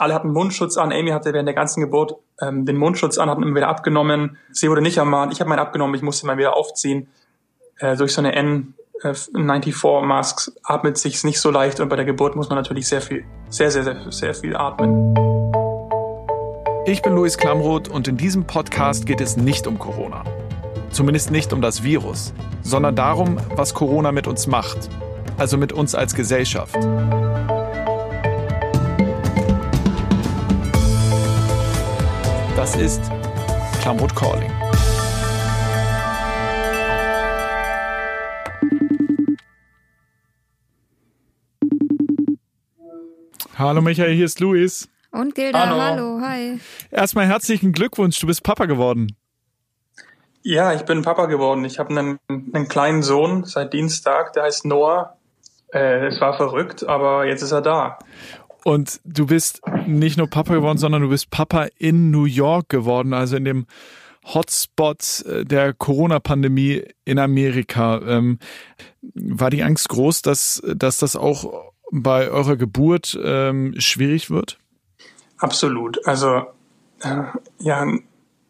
Alle hatten Mundschutz an. Amy hatte während der ganzen Geburt den Mundschutz an, hat ihn immer wieder abgenommen. Sie wurde nicht ermahnt. Ich habe meinen abgenommen, ich musste meinen wieder aufziehen. Durch so eine N94-Masks atmet sich's nicht so leicht. Und bei der Geburt muss man natürlich sehr viel atmen. Ich bin Luis Klamroth und in diesem Podcast geht es nicht um Corona. Zumindest nicht um das Virus, sondern darum, was Corona mit uns macht. Also mit uns als Gesellschaft. Das ist Klamroth Calling. Hallo Michael, hier ist Luis. Und Gilda, hallo, hi. Erstmal herzlichen Glückwunsch, du bist Papa geworden. Ja, ich bin Papa geworden. Ich habe einen kleinen Sohn seit Dienstag, der heißt Noah. Es war verrückt, aber jetzt ist er da. Und du bist nicht nur Papa geworden, sondern du bist Papa in New York geworden, also in dem Hotspot der Corona-Pandemie in Amerika. War die Angst groß, dass das auch bei eurer Geburt schwierig wird? Absolut. Also ja,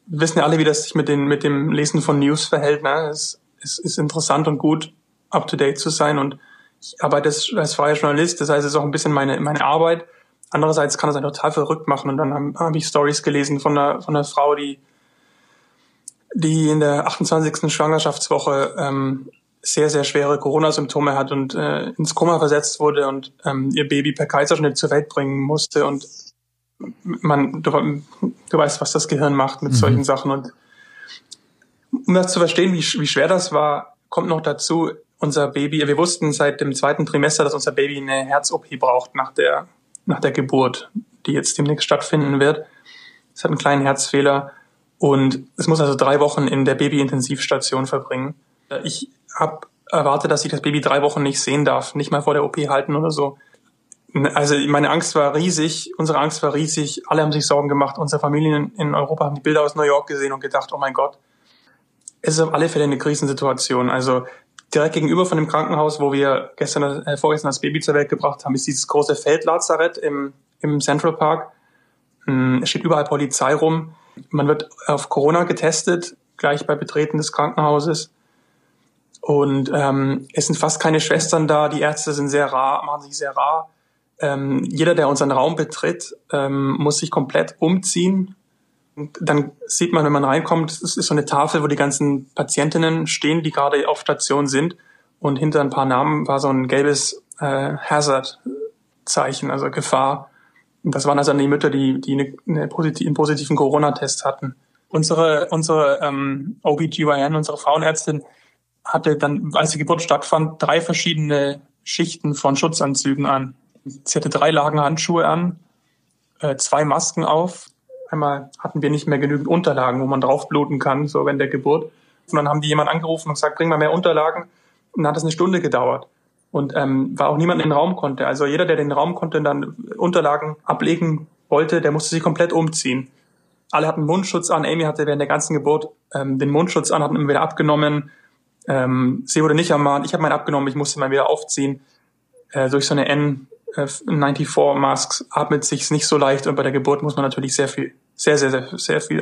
wissen ja alle, wie das sich mit dem Lesen von News verhält. Ne? Es ist interessant und gut, up-to-date zu sein, und ich arbeite als freier Journalist, das heißt, es ist auch ein bisschen meine Arbeit. Andererseits kann das einen total verrückt machen, und dann habe ich Stories gelesen von einer Frau, die in der 28. Schwangerschaftswoche sehr, sehr schwere Corona-Symptome hat und ins Koma versetzt wurde und ihr Baby per Kaiserschnitt zur Welt bringen musste, und du weißt, was das Gehirn macht mit solchen Sachen, und um das zu verstehen, wie schwer das war, kommt noch dazu, unser Baby, wir wussten seit dem 2. Trimester, dass unser Baby eine Herz-OP braucht nach der Geburt, die jetzt demnächst stattfinden wird. Es hat einen kleinen Herzfehler und es muss also 3 Wochen in der Babyintensivstation verbringen. Ich habe erwartet, dass ich das Baby 3 Wochen nicht sehen darf, nicht mal vor der OP halten oder so. Also meine Angst war riesig, unsere Angst war riesig, alle haben sich Sorgen gemacht, unsere Familien in Europa haben die Bilder aus New York gesehen und gedacht, oh mein Gott. Es ist auf alle Fälle eine Krisensituation, also direkt gegenüber von dem Krankenhaus, wo wir vorgestern das Baby zur Welt gebracht haben, ist dieses große Feldlazarett im Central Park. Es steht überall Polizei rum. Man wird auf Corona getestet, gleich bei Betreten des Krankenhauses. Und es sind fast keine Schwestern da. Die Ärzte sind sehr rar, machen sich sehr rar. Jeder, der unseren Raum betritt, muss sich komplett umziehen. Und dann sieht man, wenn man reinkommt, es ist so eine Tafel, wo die ganzen Patientinnen stehen, die gerade auf Station sind. Und hinter ein paar Namen war so ein gelbes Hazard-Zeichen, also Gefahr. Und das waren also die Mütter, die einen positiven Corona-Test hatten. Unsere OBGYN, unsere Frauenärztin, hatte dann, als die Geburt stattfand, 3 verschiedene Schichten von Schutzanzügen an. Sie hatte 3 Lagen Handschuhe an, 2 Masken auf. Einmal hatten wir nicht mehr genügend Unterlagen, wo man draufbluten kann, so während der Geburt. Und dann haben die jemand angerufen und gesagt, bring mal mehr Unterlagen. Und dann hat es eine Stunde gedauert. Und war auch niemand in den Raum konnte. Also jeder, der den Raum konnte und dann Unterlagen ablegen wollte, der musste sich komplett umziehen. Alle hatten Mundschutz an. Amy hatte während der ganzen Geburt den Mundschutz an, hat ihn wieder abgenommen. Sie wurde nicht ermahnt. Ich habe meinen abgenommen, ich musste meinen wieder aufziehen. Durch so eine N94-Masks atmet sich's nicht so leicht, und bei der Geburt muss man natürlich sehr viel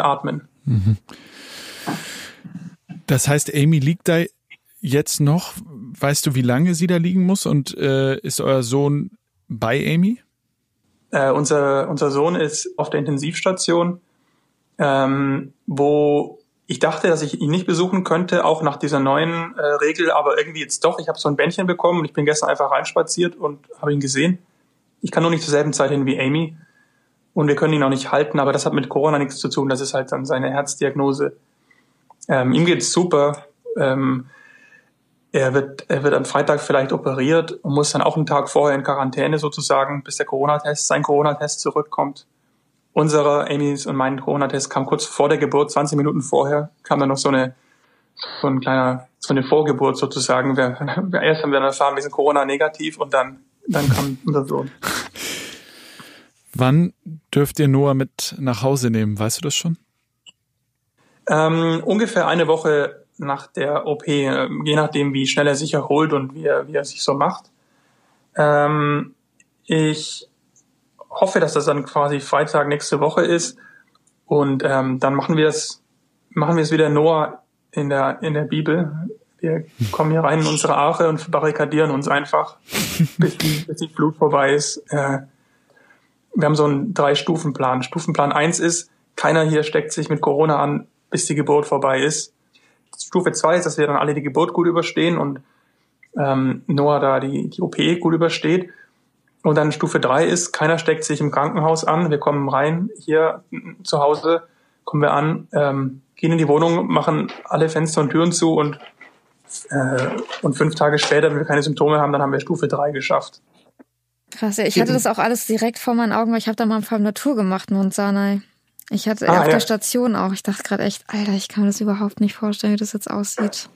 atmen. Mhm. Das heißt, Amy liegt da jetzt noch. Weißt du, wie lange sie da liegen muss, und ist euer Sohn bei Amy? Unser Sohn ist auf der Intensivstation, wo ich dachte, dass ich ihn nicht besuchen könnte, auch nach dieser neuen Regel, aber irgendwie jetzt doch. Ich habe so ein Bändchen bekommen und ich bin gestern einfach reinspaziert und habe ihn gesehen. Ich kann nur nicht zur selben Zeit hin wie Amy und wir können ihn auch nicht halten, aber das hat mit Corona nichts zu tun. Das ist halt dann seine Herzdiagnose. Ihm geht's super. Er wird am Freitag vielleicht operiert und muss dann auch einen Tag vorher in Quarantäne sozusagen, bis der sein Corona-Test zurückkommt. Unserer, Amy's und mein Corona-Test kam kurz vor der Geburt, 20 Minuten vorher, kam dann noch so eine Vorgeburt sozusagen. Erst haben wir dann erfahren, wir sind Corona-negativ, und dann kam unser Sohn. Wann dürft ihr Noah mit nach Hause nehmen? Weißt du das schon? Ungefähr eine Woche nach der OP, je nachdem, wie schnell er sich erholt und wie er sich so macht. Ich hoffe, dass das dann quasi Freitag nächste Woche ist. Und dann machen wir es wieder Noah in der Bibel. Wir kommen hier rein in unsere Arche und barrikadieren uns einfach, bis die Flut vorbei ist. Wir haben so einen 3-Stufen-Plan. Stufenplan 1 ist, keiner hier steckt sich mit Corona an, bis die Geburt vorbei ist. Stufe 2 ist, dass wir dann alle die Geburt gut überstehen und Noah da die OP gut übersteht. Und dann Stufe 3 ist, keiner steckt sich im Krankenhaus an. Wir kommen rein, hier zu Hause kommen wir an, gehen in die Wohnung, machen alle Fenster und Türen zu und 5 Tage später, wenn wir keine Symptome haben, dann haben wir Stufe 3 geschafft. Krass, ja, ich hatte das auch alles direkt vor meinen Augen, weil ich habe da mal ein paar eine Tour gemacht, Mount Sinai. Ich hatte auf der Station auch, ich dachte gerade echt, Alter, ich kann mir das überhaupt nicht vorstellen, wie das jetzt aussieht.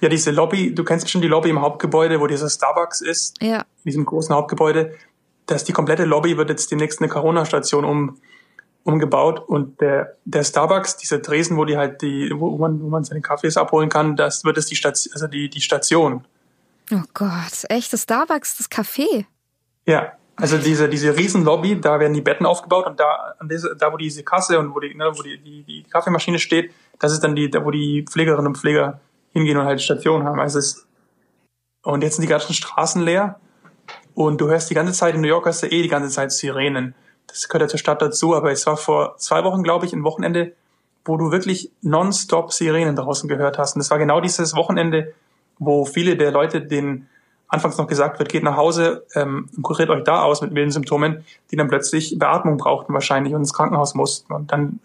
Ja, diese Lobby, du kennst bestimmt die Lobby im Hauptgebäude, wo dieser Starbucks ist, ja. In diesem großen Hauptgebäude, dass die komplette Lobby wird jetzt demnächst eine Corona-Station umgebaut und der Starbucks, dieser Tresen, wo die halt wo man seine Kaffees abholen kann, das wird es die Station, also die Station. Oh Gott, echt, das Starbucks, das Café? Ja, also diese Riesenlobby, da werden die Betten aufgebaut und da wo diese Kasse und wo die Kaffeemaschine steht, das ist dann da wo die Pflegerinnen und Pfleger hingehen und halt Station haben. Also und jetzt sind die ganzen Straßen leer und du hörst die ganze Zeit, in New York hörst du die ganze Zeit Sirenen. Das gehört ja zur Stadt dazu, aber es war vor 2 Wochen, glaube ich, ein Wochenende, wo du wirklich nonstop Sirenen draußen gehört hast. Und das war genau dieses Wochenende, wo viele der Leute, denen anfangs noch gesagt wird, geht nach Hause, kuriert euch da aus mit milden Symptomen, die dann plötzlich Beatmung brauchten wahrscheinlich und ins Krankenhaus mussten. Und dann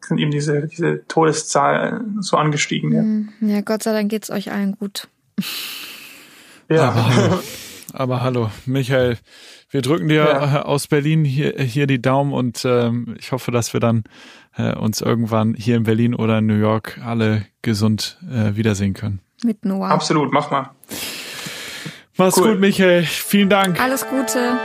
sind eben diese Todeszahlen so angestiegen. Ja, Gott sei Dank geht's euch allen gut. Ja. Aber hallo, Michael, wir drücken dir aus Berlin hier die Daumen und ich hoffe, dass wir dann uns irgendwann hier in Berlin oder in New York alle gesund wiedersehen können. Mit Noah. Absolut, mach mal. Mach's gut, Michael. Vielen Dank. Alles Gute.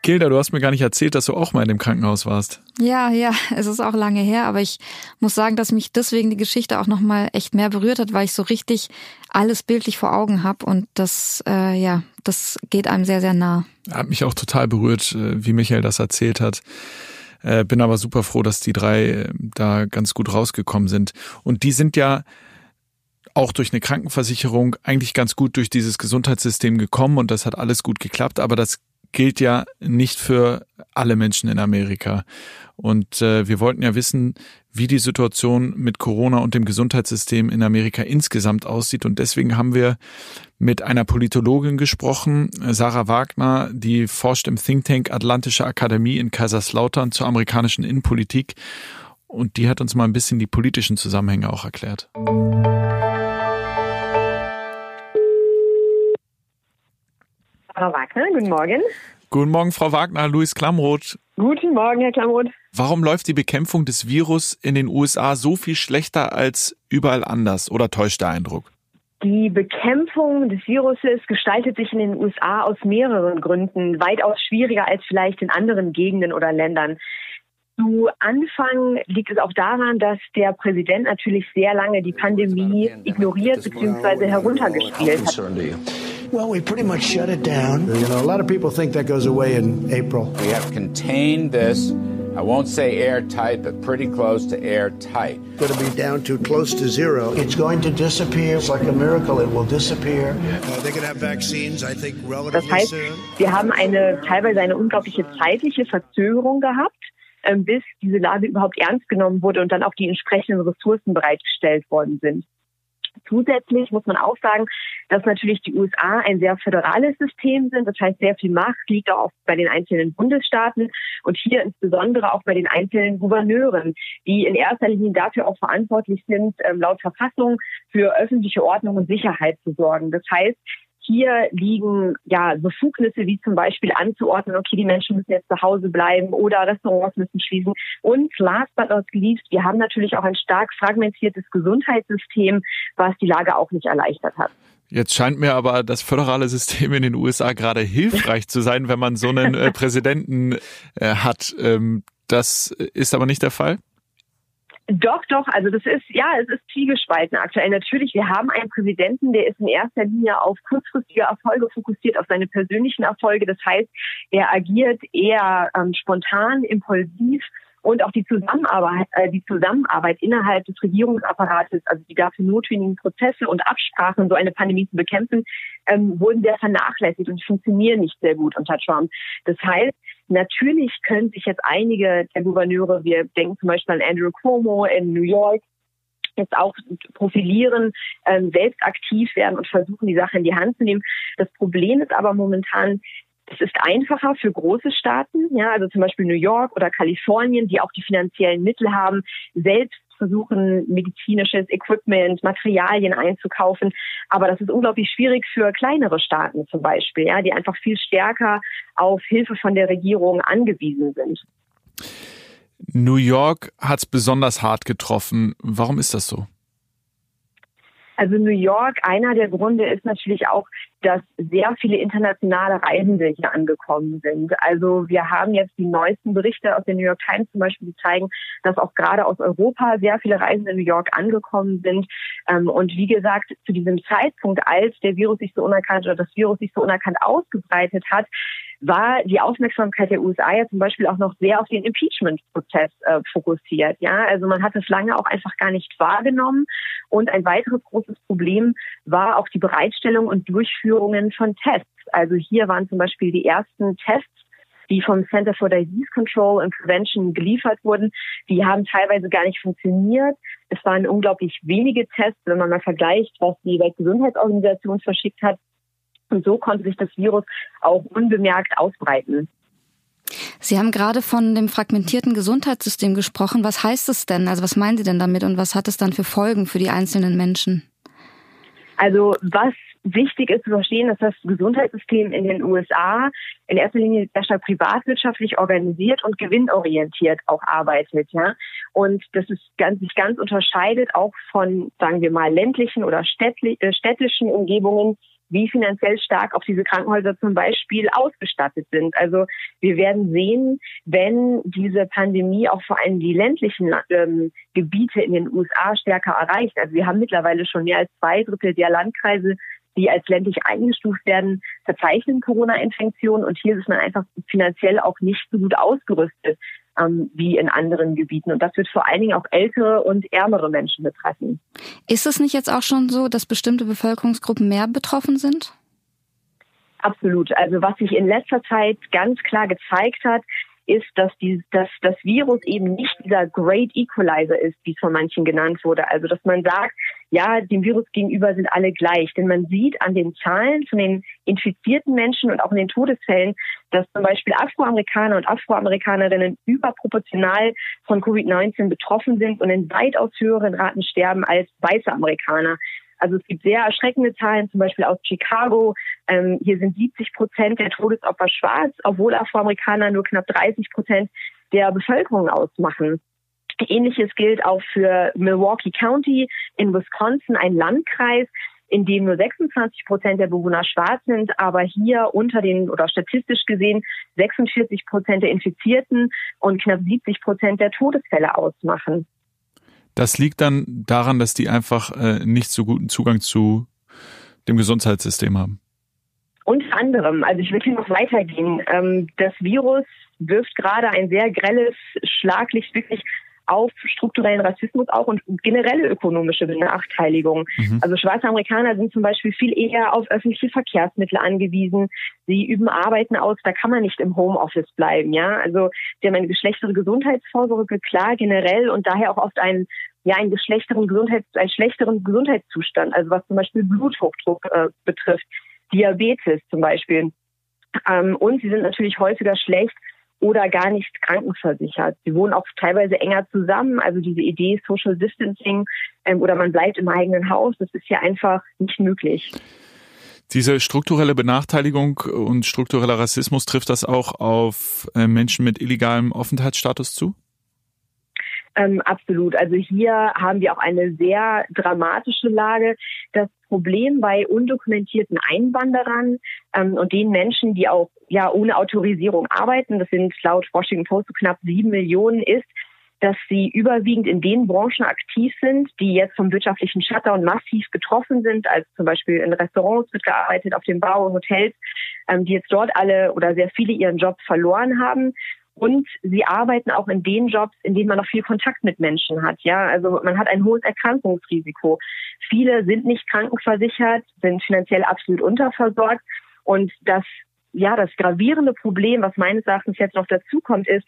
Gilda, du hast mir gar nicht erzählt, dass du auch mal in dem Krankenhaus warst. Ja, es ist auch lange her, aber ich muss sagen, dass mich deswegen die Geschichte auch nochmal echt mehr berührt hat, weil ich so richtig alles bildlich vor Augen habe und das geht einem sehr, sehr nah. Hat mich auch total berührt, wie Michael das erzählt hat. Bin aber super froh, dass die 3 da ganz gut rausgekommen sind. Und die sind ja auch durch eine Krankenversicherung eigentlich ganz gut durch dieses Gesundheitssystem gekommen und das hat alles gut geklappt, aber das gilt ja nicht für alle Menschen in Amerika. Und wir wollten ja wissen, wie die Situation mit Corona und dem Gesundheitssystem in Amerika insgesamt aussieht. Und deswegen haben wir mit einer Politologin gesprochen, Sarah Wagner, die forscht im Think Tank Atlantische Akademie in Kaiserslautern zur amerikanischen Innenpolitik. Und die hat uns mal ein bisschen die politischen Zusammenhänge auch erklärt. Frau Wagner, guten Morgen. Guten Morgen, Frau Wagner, Luis Klamroth. Guten Morgen, Herr Klamroth. Warum läuft die Bekämpfung des Virus in den USA so viel schlechter als überall anders? Oder täuscht der Eindruck? Die Bekämpfung des Viruses gestaltet sich in den USA aus mehreren Gründen weitaus schwieriger als vielleicht in anderen Gegenden oder Ländern. Zu Anfang liegt es auch daran, dass der Präsident natürlich sehr lange die Pandemie ignoriert bzw. heruntergespielt hat. Well, we pretty much shut it down. You know, a lot of people think that goes away in April. We have contained this, I won't say airtight, but pretty close to airtight. Going to be down to close to zero. It's going to disappear. It's like a miracle. It will disappear. They can have vaccines, I think, relatively soon. Das heißt, wir haben teilweise eine unglaubliche zeitliche Verzögerung gehabt, bis diese Lage überhaupt ernst genommen wurde und dann auch die entsprechenden Ressourcen bereitgestellt worden sind. Zusätzlich muss man auch sagen, dass natürlich die USA ein sehr föderales System sind. Das heißt, sehr viel Macht liegt auch bei den einzelnen Bundesstaaten und hier insbesondere auch bei den einzelnen Gouverneuren, die in erster Linie dafür auch verantwortlich sind, laut Verfassung für öffentliche Ordnung und Sicherheit zu sorgen. Das heißt, hier liegen Befugnisse wie zum Beispiel anzuordnen, okay, die Menschen müssen jetzt zu Hause bleiben oder Restaurants müssen schließen. Und last but not least, wir haben natürlich auch ein stark fragmentiertes Gesundheitssystem, was die Lage auch nicht erleichtert hat. Jetzt scheint mir aber das föderale System in den USA gerade hilfreich zu sein, wenn man so einen Präsidenten hat. Das ist aber nicht der Fall? Doch, also das ist, ja, es ist zwiegespalten aktuell. Natürlich, wir haben einen Präsidenten, der ist in erster Linie auf kurzfristige Erfolge fokussiert, auf seine persönlichen Erfolge. Das heißt, er agiert eher spontan, impulsiv, und auch die Zusammenarbeit innerhalb des Regierungsapparates, also die dafür notwendigen Prozesse und Absprachen, so eine Pandemie zu bekämpfen, wurden sehr vernachlässigt und funktionieren nicht sehr gut unter Trump. Das heißt, natürlich können sich jetzt einige der Gouverneure, wir denken zum Beispiel an Andrew Cuomo in New York, jetzt auch profilieren, selbst aktiv werden und versuchen, die Sache in die Hand zu nehmen. Das Problem ist aber momentan, es ist einfacher für große Staaten, ja, also zum Beispiel New York oder Kalifornien, die auch die finanziellen Mittel haben, selbst versuchen, medizinisches Equipment, Materialien einzukaufen. Aber das ist unglaublich schwierig für kleinere Staaten zum Beispiel, ja, die einfach viel stärker auf Hilfe von der Regierung angewiesen sind. New York hat es besonders hart getroffen. Warum ist das so? Also New York, einer der Gründe ist natürlich auch, dass sehr viele internationale Reisende hier angekommen sind. Also wir haben jetzt die neuesten Berichte aus der New York Times zum Beispiel, die zeigen, dass auch gerade aus Europa sehr viele Reisende in New York angekommen sind. Und wie gesagt, zu diesem Zeitpunkt, als der Virus sich so unerkannt oder das Virus sich so unerkannt ausgebreitet hat, war die Aufmerksamkeit der USA ja zum Beispiel auch noch sehr auf den Impeachment-Prozess fokussiert. Ja, also man hat es lange auch einfach gar nicht wahrgenommen. Und ein weiteres großes Problem war auch die Bereitstellung und Durchführungen von Tests. Also hier waren zum Beispiel die ersten Tests, die vom Center for Disease Control and Prevention geliefert wurden. Die haben teilweise gar nicht funktioniert. Es waren unglaublich wenige Tests, wenn man mal vergleicht, was die Weltgesundheitsorganisation verschickt hat. Und so konnte sich das Virus auch unbemerkt ausbreiten. Sie haben gerade von dem fragmentierten Gesundheitssystem gesprochen. Was heißt es denn? Also was meinen Sie denn damit und was hat es dann für Folgen für die einzelnen Menschen? Also was wichtig ist zu verstehen, dass das Gesundheitssystem in den USA in erster Linie sehr stark privatwirtschaftlich organisiert und gewinnorientiert auch arbeitet, ja. Und das ist sich ganz unterscheidet auch von, sagen wir mal, ländlichen oder städtischen Umgebungen, wie finanziell stark auch diese Krankenhäuser zum Beispiel ausgestattet sind. Also wir werden sehen, wenn diese Pandemie auch vor allem die ländlichen Gebiete in den USA stärker erreicht. Also wir haben mittlerweile schon mehr als 2/3 der Landkreise, die als ländlich eingestuft werden, verzeichnen Corona-Infektionen. Und hier ist man einfach finanziell auch nicht so gut ausgerüstet wie in anderen Gebieten. Und das wird vor allen Dingen auch ältere und ärmere Menschen betreffen. Ist es nicht jetzt auch schon so, dass bestimmte Bevölkerungsgruppen mehr betroffen sind? Absolut. Also was sich in letzter Zeit ganz klar gezeigt hat, ist, dass das Virus eben nicht dieser Great Equalizer ist, wie es von manchen genannt wurde. Also dass man sagt, ja, dem Virus gegenüber sind alle gleich. Denn man sieht an den Zahlen von den infizierten Menschen und auch in den Todesfällen, dass zum Beispiel Afroamerikaner und Afroamerikanerinnen überproportional von Covid-19 betroffen sind und in weitaus höheren Raten sterben als weiße Amerikaner. Also es gibt sehr erschreckende Zahlen, zum Beispiel aus Chicago. Hier sind 70% der Todesopfer schwarz, obwohl Afroamerikaner nur knapp 30% der Bevölkerung ausmachen. Ähnliches gilt auch für Milwaukee County in Wisconsin, ein Landkreis, in dem nur 26% der Bewohner schwarz sind, aber hier unter den oder statistisch gesehen 46% der Infizierten und knapp 70% der Todesfälle ausmachen. Das liegt dann daran, dass die einfach nicht so guten Zugang zu dem Gesundheitssystem haben. Unter anderem, also ich will hier noch weitergehen. Das Virus wirft gerade ein sehr grelles Schlaglicht wirklich auf strukturellen Rassismus auch und generelle ökonomische Benachteiligung. Mhm. Also schwarze Amerikaner sind zum Beispiel viel eher auf öffentliche Verkehrsmittel angewiesen. Sie üben Arbeiten aus, da kann man nicht im Homeoffice bleiben, ja. Also sie haben eine geschlechtere Gesundheitsvorsorge, klar, generell und daher auch oft einen schlechteren Gesundheitszustand. Also was zum Beispiel Bluthochdruck betrifft, Diabetes zum Beispiel. Und sie sind natürlich häufiger schlecht oder gar nicht krankenversichert. Sie wohnen auch teilweise enger zusammen. Also diese Idee Social Distancing oder man bleibt im eigenen Haus, das ist ja einfach nicht möglich. Diese strukturelle Benachteiligung und struktureller Rassismus, trifft das auch auf Menschen mit illegalem Aufenthaltsstatus zu? Absolut. Also hier haben wir auch eine sehr dramatische Lage. Das Problem bei undokumentierten Einwanderern und den Menschen, die auch ja ohne Autorisierung arbeiten, das sind laut Washington Post so knapp 7 Millionen, ist, dass sie überwiegend in den Branchen aktiv sind, die jetzt vom wirtschaftlichen Shutdown massiv getroffen sind, also zum Beispiel in Restaurants wird gearbeitet, auf dem Bau, in Hotels, die jetzt dort alle oder sehr viele ihren Job verloren haben. Und sie arbeiten auch in den Jobs, in denen man noch viel Kontakt mit Menschen hat. Ja, also man hat ein hohes Erkrankungsrisiko. Viele sind nicht krankenversichert, sind finanziell absolut unterversorgt. Und das gravierende Problem, was meines Erachtens jetzt noch dazukommt, ist,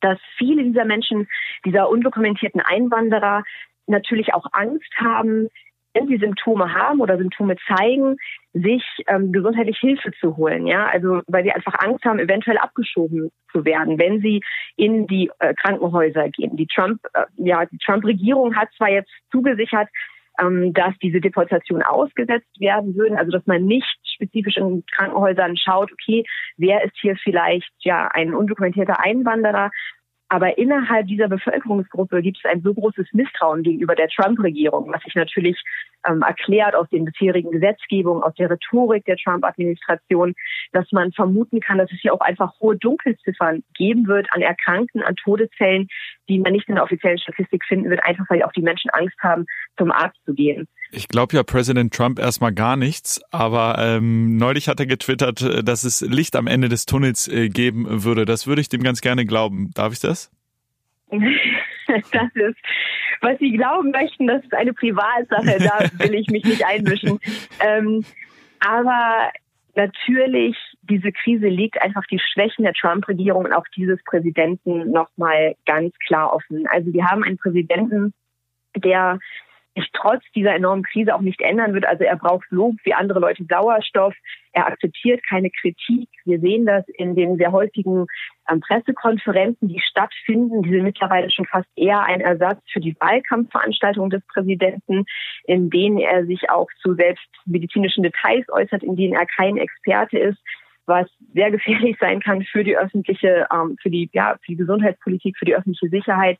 dass viele dieser Menschen, dieser undokumentierten Einwanderer, natürlich auch Angst haben, wenn sie Symptome haben oder Symptome zeigen, sich gesundheitlich Hilfe zu holen, ja, also weil sie einfach Angst haben, eventuell abgeschoben zu werden, wenn sie in die Krankenhäuser gehen. Die Trump-Regierung hat zwar jetzt zugesichert, dass diese Deportationen ausgesetzt werden würden, also dass man nicht spezifisch in Krankenhäusern schaut, okay, wer ist hier vielleicht ja ein undokumentierter Einwanderer. Aber innerhalb dieser Bevölkerungsgruppe gibt es ein so großes Misstrauen gegenüber der Trump-Regierung, was sich natürlich erklärt aus den bisherigen Gesetzgebungen, aus der Rhetorik der Trump-Administration, dass man vermuten kann, dass es hier auch einfach hohe Dunkelziffern geben wird an Erkrankten, an Todesfällen, die man nicht in der offiziellen Statistik finden wird, einfach weil auch die Menschen Angst haben, zum Arzt zu gehen. Ich glaube ja Präsident Trump erstmal gar nichts, aber neulich hat er getwittert, dass es Licht am Ende des Tunnels geben würde. Das würde ich dem ganz gerne glauben. Darf ich das? Das ist, was Sie glauben möchten, das ist eine Privatsache, da will ich mich nicht einmischen. Aber natürlich, diese Krise legt einfach die Schwächen der Trump-Regierung und auch dieses Präsidenten nochmal ganz klar offen. Also wir haben einen Präsidenten, der sich trotz dieser enormen Krise auch nicht ändern wird. Also er braucht Lob wie andere Leute Sauerstoff. Er akzeptiert keine Kritik. Wir sehen das in den sehr häufigen Pressekonferenzen, die stattfinden. Die sind mittlerweile schon fast eher ein Ersatz für die Wahlkampfveranstaltungen des Präsidenten, in denen er sich auch zu selbst medizinischen Details äußert, in denen er kein Experte ist, was sehr gefährlich sein kann für die öffentliche, für die Gesundheitspolitik, für die öffentliche Sicherheit.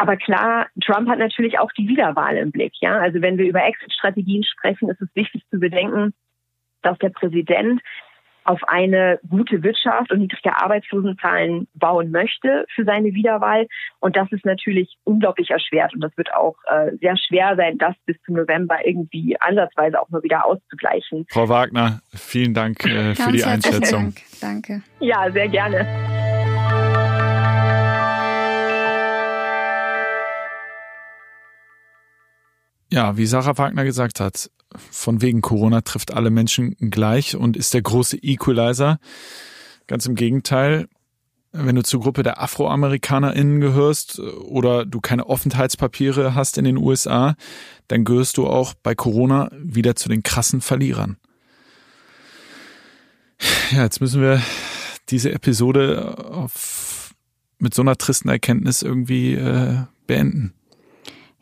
Aber klar, Trump hat natürlich auch die Wiederwahl im Blick. Ja? Also wenn wir über Exit-Strategien sprechen, ist es wichtig zu bedenken, dass der Präsident auf eine gute Wirtschaft und niedrige Arbeitslosenzahlen bauen möchte für seine Wiederwahl. Und das ist natürlich unglaublich erschwert. Und das wird auch sehr schwer sein, das bis zum November irgendwie ansatzweise auch mal wieder auszugleichen. Frau Wagner, vielen Dank für die Einschätzung. Danke. Ja, sehr gerne. Ja, wie Sarah Wagner gesagt hat, von wegen Corona trifft alle Menschen gleich und ist der große Equalizer. Ganz im Gegenteil, wenn du zur Gruppe der AfroamerikanerInnen gehörst oder du keine Aufenthaltspapiere hast in den USA, dann gehörst du auch bei Corona wieder zu den krassen Verlierern. Ja, jetzt müssen wir diese Episode mit so einer tristen Erkenntnis irgendwie beenden.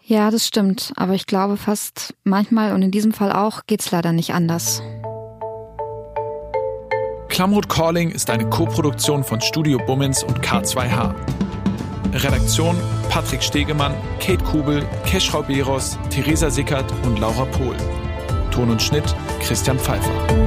Ja, das stimmt. Aber ich glaube fast manchmal und in diesem Fall auch geht's leider nicht anders. Klamroth Calling ist eine Co-Produktion von Studio Bummins und K2H. Redaktion Patrick Stegemann, Kate Kubel, Keschrau Beros, Theresa Sickert und Laura Pohl. Ton und Schnitt Christian Pfeiffer.